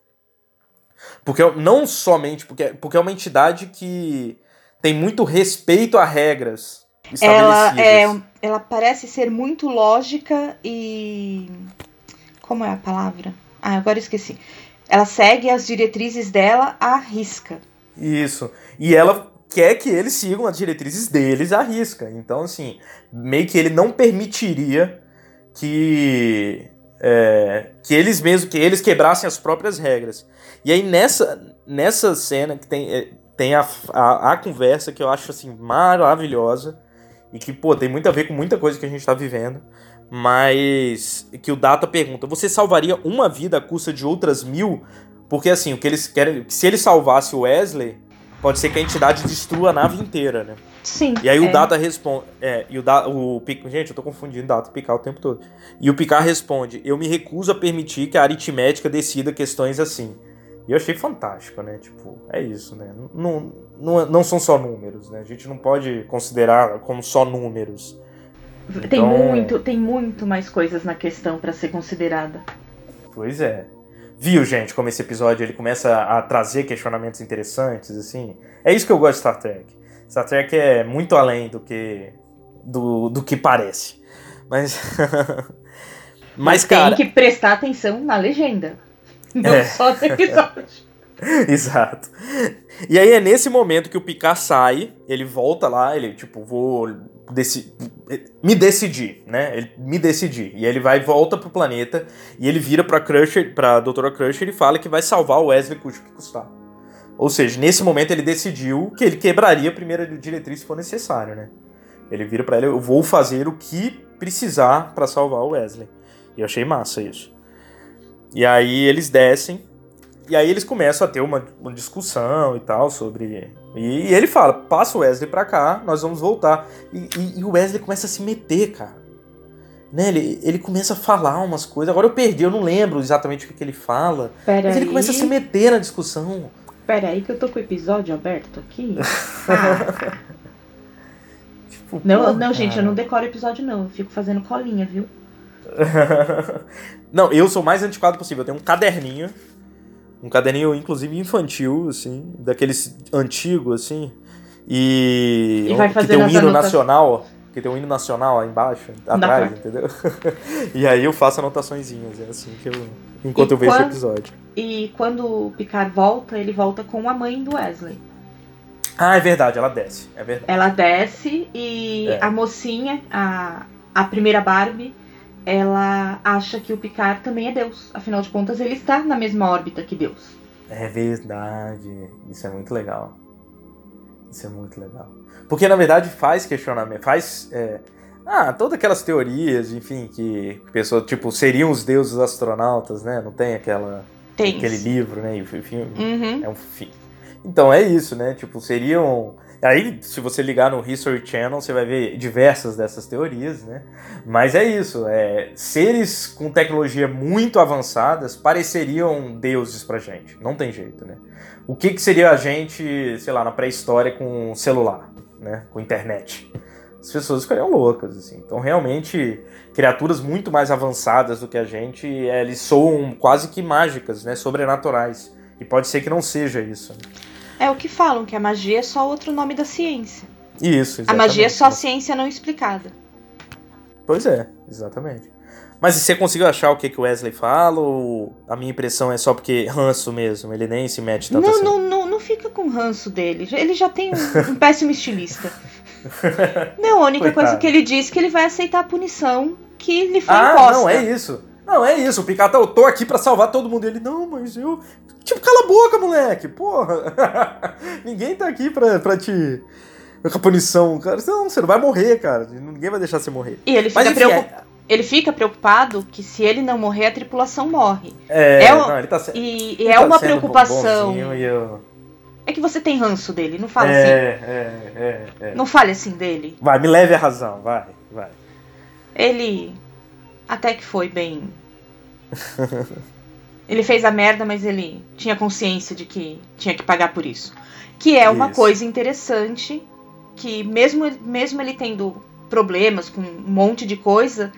Porque não somente, porque, porque é uma entidade que tem muito respeito a regras estabelecidas. Ela, é, ela parece ser muito lógica e... Como é a palavra? Ah, agora eu esqueci. Ela segue as diretrizes dela à risca. Isso. E ela quer que eles sigam as diretrizes deles à risca. Então, assim, meio que ele não permitiria que, é, que eles mesmo, que eles quebrassem as próprias regras. E aí, nessa, nessa cena que tem, tem a, a, a conversa que eu acho, assim, maravilhosa e que, pô, tem muito a ver com muita coisa que a gente tá vivendo. Mas que o Data pergunta, você salvaria uma vida à custa de outras mil? Porque assim, o que eles querem, se ele salvasse o Wesley, pode ser que a entidade destrua a nave inteira, né? Sim. E aí é. o Data responde, é, e o, da, o gente, eu tô confundindo Data e Picard o tempo todo. E o Picard responde, eu me recuso a permitir que a aritmética decida questões assim. E eu achei fantástico, né? Tipo, é isso, né? Não, não, não são só números, né? A gente não pode considerar como só números. Então... Tem muito, tem muito mais coisas na questão para ser considerada. Pois é. Viu, gente, como esse episódio ele começa a trazer questionamentos interessantes, assim? É isso que eu gosto de Star Trek. Star Trek é muito além do que, do, do que parece. Mas, mas, mas tem cara... que prestar atenção na legenda. Não é. Só no episódio. Exato. E aí é nesse momento que o Picard sai, ele volta lá, ele tipo, vou... deci... me decidi, né? Ele me decidi. E ele vai e volta pro planeta e ele vira pra Crusher, pra doutora Crusher, e fala que vai salvar o Wesley custe o que custar. Ou seja, nesse momento ele decidiu que ele quebraria a primeira diretriz se for necessário, né? Ele vira pra ela, eu vou fazer o que precisar pra salvar o Wesley. E eu achei massa isso. E aí eles descem. E aí eles começam a ter uma, uma discussão e tal sobre... E, e ele fala, passa o Wesley pra cá, nós vamos voltar. E, e, e o Wesley começa a se meter, cara. Né? Ele, ele começa a falar umas coisas. Agora eu perdi, eu não lembro exatamente o que, que ele fala. Pera mas ele aí. Começa a se meter na discussão. Pera aí que eu tô com o episódio aberto aqui. Ah. tipo, não, porra, não cara. Gente, eu não decoro episódio não. Eu fico fazendo colinha, viu? Não, eu sou o mais antiquado possível. Eu tenho um caderninho. Um caderninho, inclusive, infantil, assim, daqueles antigos, assim, e, e vai que tem um hino anota... nacional, que tem um hino nacional lá embaixo, atrás, não. Entendeu? E aí eu faço anotaçõezinhas, é assim que eu, enquanto e eu vejo o quando... episódio. E quando o Picard volta, ele volta com a mãe do Wesley. Ah, é verdade, ela desce, é verdade. Ela desce e é. a mocinha, a, a primeira Barbie... ela acha que o Picard também é Deus. Afinal de contas, ele está na mesma órbita que Deus. É verdade. Isso é muito legal. Isso é muito legal. Porque, na verdade, faz questionamento. Faz... É... Ah, todas aquelas teorias, enfim, que pessoas, tipo, seriam os deuses astronautas, né? Não tem aquela... Tem aquele isso. livro, né? E filme. Uhum. É um filme. Então, é isso, né? Tipo, seriam... Aí, se você ligar no History Channel, você vai ver diversas dessas teorias, né? Mas é isso, é, seres com tecnologia muito avançadas pareceriam deuses pra gente. Não tem jeito, né? O que que seria a gente, sei lá, na pré-história com celular, né? Com internet. As pessoas ficariam loucas, assim. Então, realmente, criaturas muito mais avançadas do que a gente, eles soam quase que mágicas, né? Sobrenaturais. E pode ser que não seja isso, né? É o que falam, que a magia é só outro nome da ciência. Isso, exatamente. A magia é só a ciência não explicada. Pois é, exatamente. Mas você conseguiu achar o que que o Wesley fala? Ou a minha impressão é só porque ranço mesmo, ele nem se mete tanto não, assim? Não, não, não fica com ranço dele. Ele já tem um, um péssimo estilista. Não, a única Coitado. coisa que ele diz é que ele vai aceitar a punição que lhe foi ah, imposta. Ah, não, é isso. Não, é isso, o Picard, eu tô aqui pra salvar todo mundo. Ele, não, mas eu... Tipo, cala a boca, moleque, porra. Ninguém tá aqui pra, pra te... Com a punição, cara. Não, você não vai morrer, cara. Ninguém vai deixar você morrer. E ele fica, mas, enfim, preocup... é... ele fica preocupado que se ele não morrer, a tripulação morre. É, é o... não, ele tá se... E, e ele é tá uma preocupação... Eu... É que você tem ranço dele, não fala é, assim. É, é, é. Não fale assim dele. Vai, me leve a razão, vai, vai. Ele... Até que foi bem... Ele fez a merda, mas ele tinha consciência de que tinha que pagar por isso. Que é uma isso. coisa interessante, que mesmo, mesmo ele tendo problemas com um monte de coisa,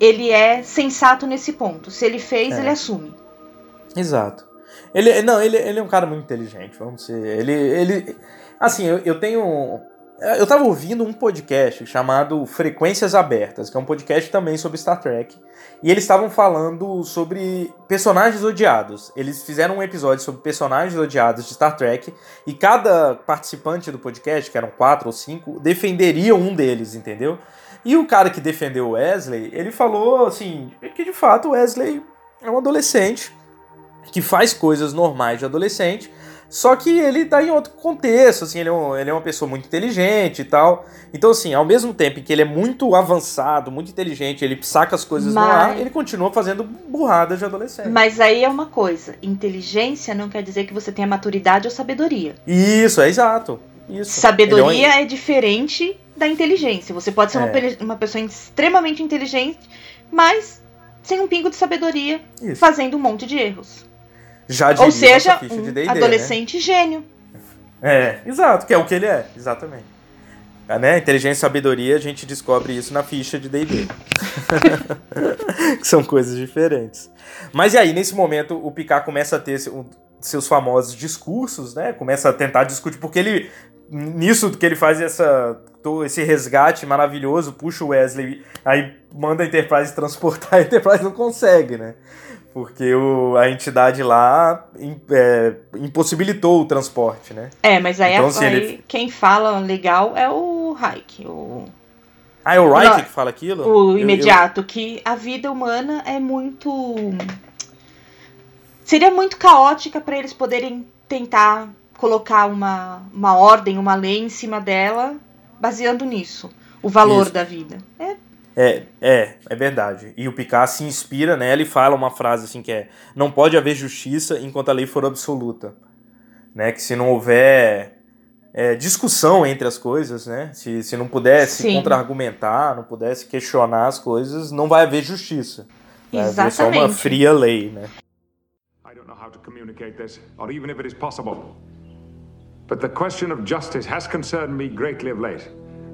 ele é sensato nesse ponto. Se ele fez, é. ele assume. Exato. Ele, não, ele, ele é um cara muito inteligente, vamos dizer. Ele, ele, assim, eu, eu tenho... Eu tava ouvindo um podcast chamado Frequências Abertas, que é um podcast também sobre Star Trek, e eles estavam falando sobre personagens odiados. Eles fizeram um episódio sobre personagens odiados de Star Trek, e cada participante do podcast, que eram quatro ou cinco, defenderia um deles, entendeu? E o cara que defendeu o Wesley, ele falou assim, que de fato o Wesley é um adolescente que faz coisas normais de adolescente, só que ele tá em outro contexto, assim, ele é, um, ele é uma pessoa muito inteligente e tal. Então, assim, ao mesmo tempo em que ele é muito avançado, muito inteligente, ele saca as coisas Mas... no ar, ele continua fazendo burradas de adolescente. Mas aí é uma coisa, inteligência não quer dizer que você tenha maturidade ou sabedoria. Isso, é exato. Isso. Sabedoria é, um... é diferente da inteligência. Você pode ser é. uma, uma pessoa extremamente inteligente, mas sem um pingo de sabedoria, isso. fazendo um monte de erros. Já Ou seja, um de D e D, adolescente né? gênio. É, exato, que é o que ele é, exatamente. É, né? Inteligência e sabedoria, a gente descobre isso na ficha de D e D. Que são coisas diferentes. Mas e aí, nesse momento, o Picard começa a ter seus famosos discursos, né? Começa a tentar discutir, porque ele, nisso que ele faz essa, esse resgate maravilhoso, puxa o Wesley, aí manda a Enterprise transportar, a Enterprise não consegue, né? Porque o, a entidade lá é, impossibilitou o transporte, né? É, mas aí, então, assim, aí ele... quem fala legal é o Riker. O, Ah, é o Riker que fala aquilo? O imediato, eu, eu... que a vida humana é muito... Seria muito caótica para eles poderem tentar colocar uma, uma ordem, uma lei em cima dela, baseando nisso, o valor Isso. da vida. É. É, é, é verdade. E o Picard se inspira nela e fala uma frase assim que é: não pode haver justiça enquanto a lei for absoluta. Né? Que se não houver é, discussão entre as coisas, né? Se, se não pudesse Sim. contra-argumentar, não pudesse questionar as coisas, não vai haver justiça. Vai Exatamente. haver só uma fria lei, né? I don't know how to communicate this, or even if it is possible. But the question of justice has concerned me greatly of late.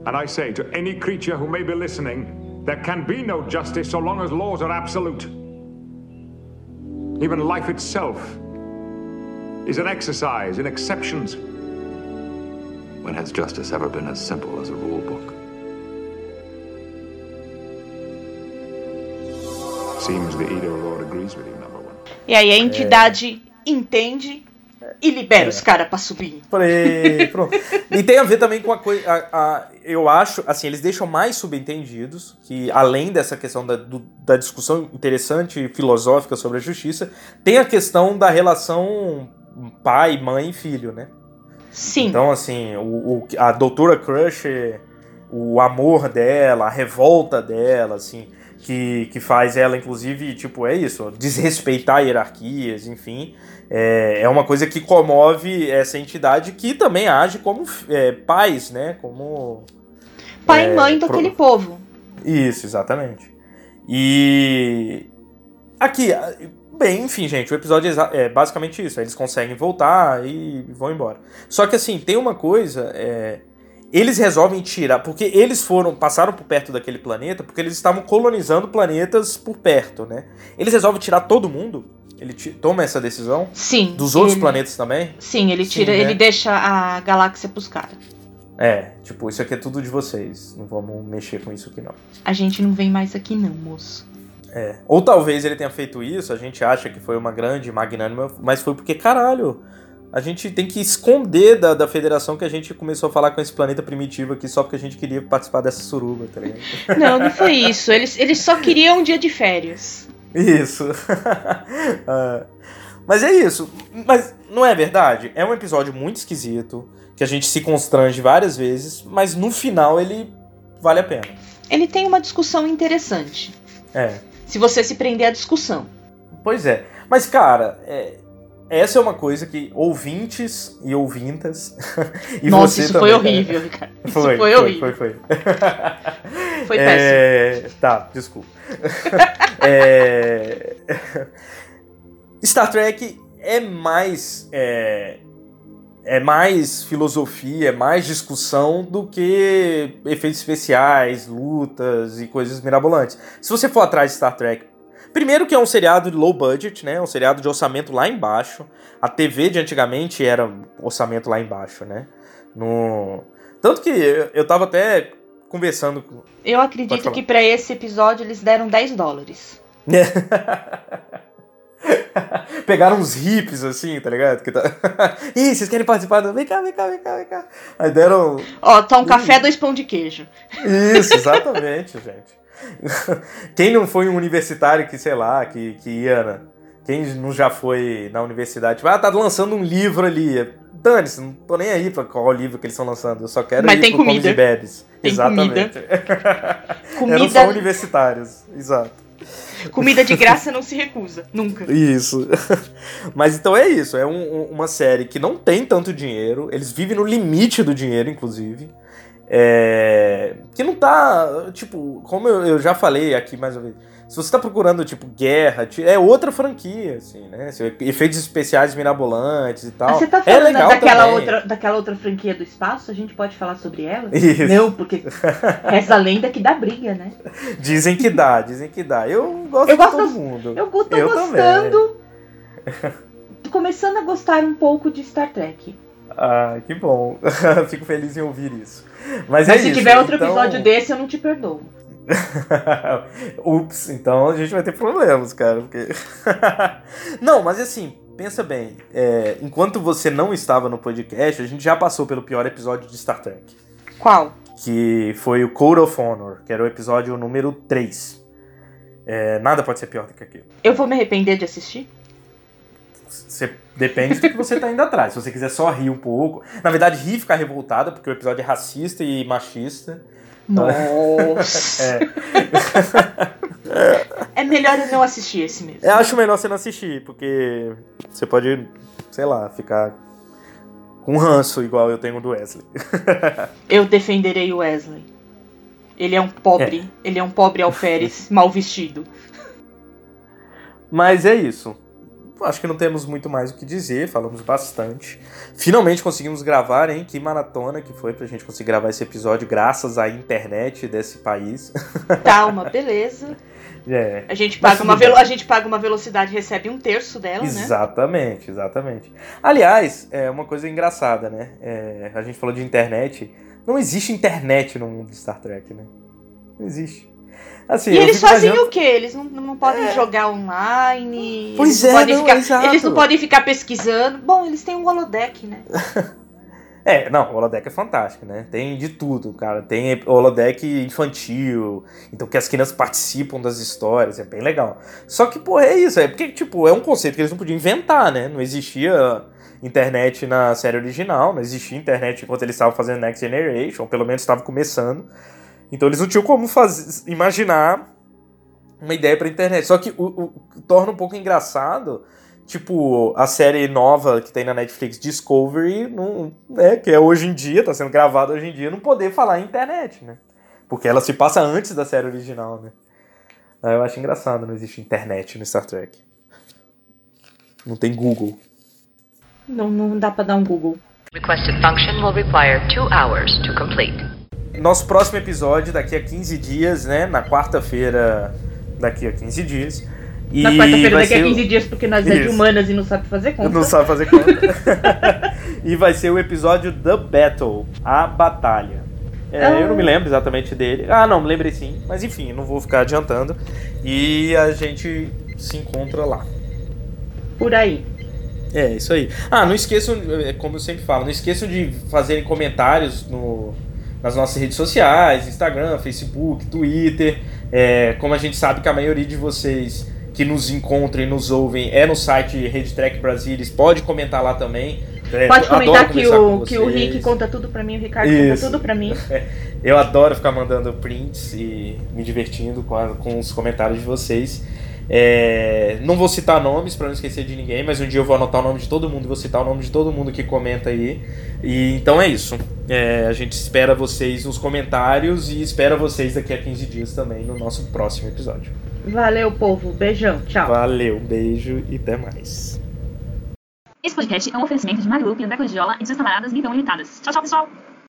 And I say to any creature who may be listening, there can be no justice so long as laws are absolute. Even life itself is an exercise in exceptions. When has justice ever been as simple as a rule book? Seems the Edo Lord agrees with you. E aí a entidade é. entende e libera é. os caras pra subir. Falei, pronto. E tem a ver também com a coisa... A, a, eu acho, assim, eles deixam mais subentendidos que, além dessa questão da, do, da discussão interessante e filosófica sobre a justiça, tem a questão da relação pai, mãe e filho, né? Sim. Então, assim, o, o, a doutora Crusher, o amor dela, a revolta dela, assim... Que, que faz ela, inclusive, tipo, é isso, desrespeitar hierarquias, enfim, é, é uma coisa que comove essa entidade que também age como é, pais, né, como... Pai é, e mãe pro... daquele povo. Isso, exatamente. E... Aqui, bem, enfim, gente, o episódio é basicamente isso, eles conseguem voltar e vão embora. Só que, assim, tem uma coisa... É... Eles resolvem tirar, porque eles foram, passaram por perto daquele planeta, porque eles estavam colonizando planetas por perto, né? Eles resolvem tirar todo mundo? Ele t- toma essa decisão? Sim. Dos outros ele... planetas também? Sim, ele tira, Sim, né? ele deixa a galáxia pros caras. É, tipo, isso aqui é tudo de vocês, não vamos mexer com isso aqui não. A gente não vem mais aqui não, moço. É, ou talvez ele tenha feito isso, a gente acha que foi uma grande magnânima, mas foi porque, caralho... A gente tem que esconder da, da federação que a gente começou a falar com esse planeta primitivo aqui só porque a gente queria participar dessa suruba, tá ligado? Não, não foi isso. Eles, eles só queriam um dia de férias. Isso. uh, mas é isso. Mas não é verdade? É um episódio muito esquisito, que a gente se constrange várias vezes, mas no final ele vale a pena. Ele tem uma discussão interessante. É. Se você se prender à discussão. Pois é. Mas, cara... É... Essa é uma coisa que ouvintes e ouvintas... e Nossa, você isso também, foi horrível, Ricardo. Isso foi, foi horrível. Foi, foi, foi. Foi péssimo. É... Tá, desculpa. é... Star Trek é mais... É... é mais filosofia, é mais discussão do que efeitos especiais, lutas e coisas mirabolantes. Se você for atrás de Star Trek... Primeiro que é um seriado de low budget, né? Um seriado de orçamento lá embaixo. A T V de antigamente era orçamento lá embaixo, né? No... Tanto que eu, eu tava até conversando... Com... Eu acredito que pra esse episódio eles deram dez dólares. Pegaram uns hips, assim, tá ligado? Que tá... Ih, vocês querem participar? Do... Vem cá, vem cá, vem cá, vem cá. Aí deram... Ó, tá um Ih. café, dois pão de queijo. Isso, exatamente, gente. Quem não foi um universitário que, sei lá, que, que ia... Quem não já foi na universidade, tipo, ah, tá lançando um livro ali. Dane-se, não tô nem aí pra qual livro que eles estão lançando. Eu só quero Mas ir pro Comes e Bebes. Tem Exatamente. Comida. comida. Eram só universitários, exato. Comida de graça não se recusa, nunca. Isso. Mas então é isso, é um, uma série que não tem tanto dinheiro. Eles vivem no limite do dinheiro, inclusive. É, que não tá, tipo, como eu, eu já falei aqui mais uma vez, se você tá procurando, tipo, guerra, é outra franquia, assim, né? Efeitos especiais mirabolantes e tal. Ah, você tá falando é legal daquela, outra, daquela outra franquia do espaço? A gente pode falar sobre ela? Isso. Não, porque essa lenda que dá briga, né? Dizem que dá, dizem que dá. Eu gosto eu de gosto todo das, mundo. Eu tô eu gostando. Tô começando a gostar um pouco de Star Trek. Ah, que bom. Fico feliz em ouvir isso. Mas, Mas é se isso, tiver outro então... episódio desse, eu não te perdoo. Ups, então a gente vai ter problemas, cara. Porque... Não, mas assim, pensa bem. É, enquanto você não estava no podcast, a gente já passou pelo pior episódio de Star Trek. Qual? que foi o Code of Honor, que era o episódio número três. É, nada pode ser pior do que aquilo. Eu vou me arrepender de assistir? Você, depende do que você tá indo atrás. Se você quiser só rir um pouco... Na verdade, rir e ficar revoltada, porque o episódio é racista e machista. Nossa! É. É melhor eu não assistir esse mesmo. Eu acho melhor você não assistir, porque você pode, sei lá, ficar com ranço igual eu tenho do Wesley. Eu defenderei o Wesley. Ele é um pobre. É. Ele é um pobre alferes mal vestido. Mas é isso. Acho que não temos muito mais o que dizer, falamos bastante. Finalmente conseguimos gravar, hein? Que maratona que foi pra gente conseguir gravar esse episódio, graças à internet desse país. Tá uma beleza. É. A gente paga uma velo- a gente paga uma velocidade e recebe um terço dela, né? Exatamente, exatamente. Aliás, é uma coisa engraçada, né? É, a gente falou de internet. Não existe internet no mundo de Star Trek, né? Não existe. Assim, e eles fazem imaginando... o quê? Eles não, não podem é. jogar online. Pois eles é, podem não, ficar... exato. Eles não podem ficar pesquisando. Bom, eles têm um holodeck, né? É, não, o holodeck é fantástico, né? Tem de tudo, cara. Tem holodeck infantil, então que as crianças participam das histórias, é bem legal. Só que, pô, é isso. É porque, tipo, é um conceito que eles não podiam inventar, né? Não existia internet na série original, não existia internet enquanto eles estavam fazendo Next Generation, ou pelo menos estavam começando. Então eles não tinham como fazer, imaginar uma ideia pra internet. Só que o, o torna um pouco engraçado, tipo, a série nova que tem na Netflix, Discovery, não, né, que é hoje em dia, tá sendo gravada hoje em dia, não poder falar em internet, né? Porque ela se passa antes da série original, né? Aí eu acho engraçado, não existe internet no Star Trek. Não tem Google. Não, não dá pra dar um Google. Requested function will require two hours to complete. Nosso próximo episódio daqui a quinze dias, né? Na quarta-feira daqui a quinze dias. E na quarta-feira daqui a quinze dias, porque nós é de humanas e não sabe fazer conta. Não sabe fazer conta. E vai ser o episódio The Battle, a batalha. É, ah. Eu não me lembro exatamente dele. Ah, não, me lembrei sim. Mas enfim, não vou ficar adiantando. E a gente se encontra lá. Por aí. É, isso aí. Ah, não esqueçam, como eu sempre falo, não esqueçam de fazerem comentários no... nas nossas redes sociais, Instagram, Facebook, Twitter. É, como a gente sabe que a maioria de vocês que nos encontram e nos ouvem é no site Rede Trek Brasilis, pode comentar lá também. É, pode comentar que o, com que o Rick conta tudo pra mim, o Ricardo Isso. conta tudo pra mim. Eu adoro ficar mandando prints e me divertindo com, a, com os comentários de vocês. É, não vou citar nomes pra não esquecer de ninguém, mas um dia eu vou anotar o nome de todo mundo, vou citar o nome de todo mundo que comenta aí. E então é isso. É, a gente espera vocês nos comentários e espera vocês daqui a quinze dias também no nosso próximo episódio. Valeu, povo. Beijão. Tchau. Valeu, beijo e até mais. Esse podcast é um oferecimento de Mario, da Cordiola e seus camaradas Então Ilimitadas. Tchau, tchau, pessoal.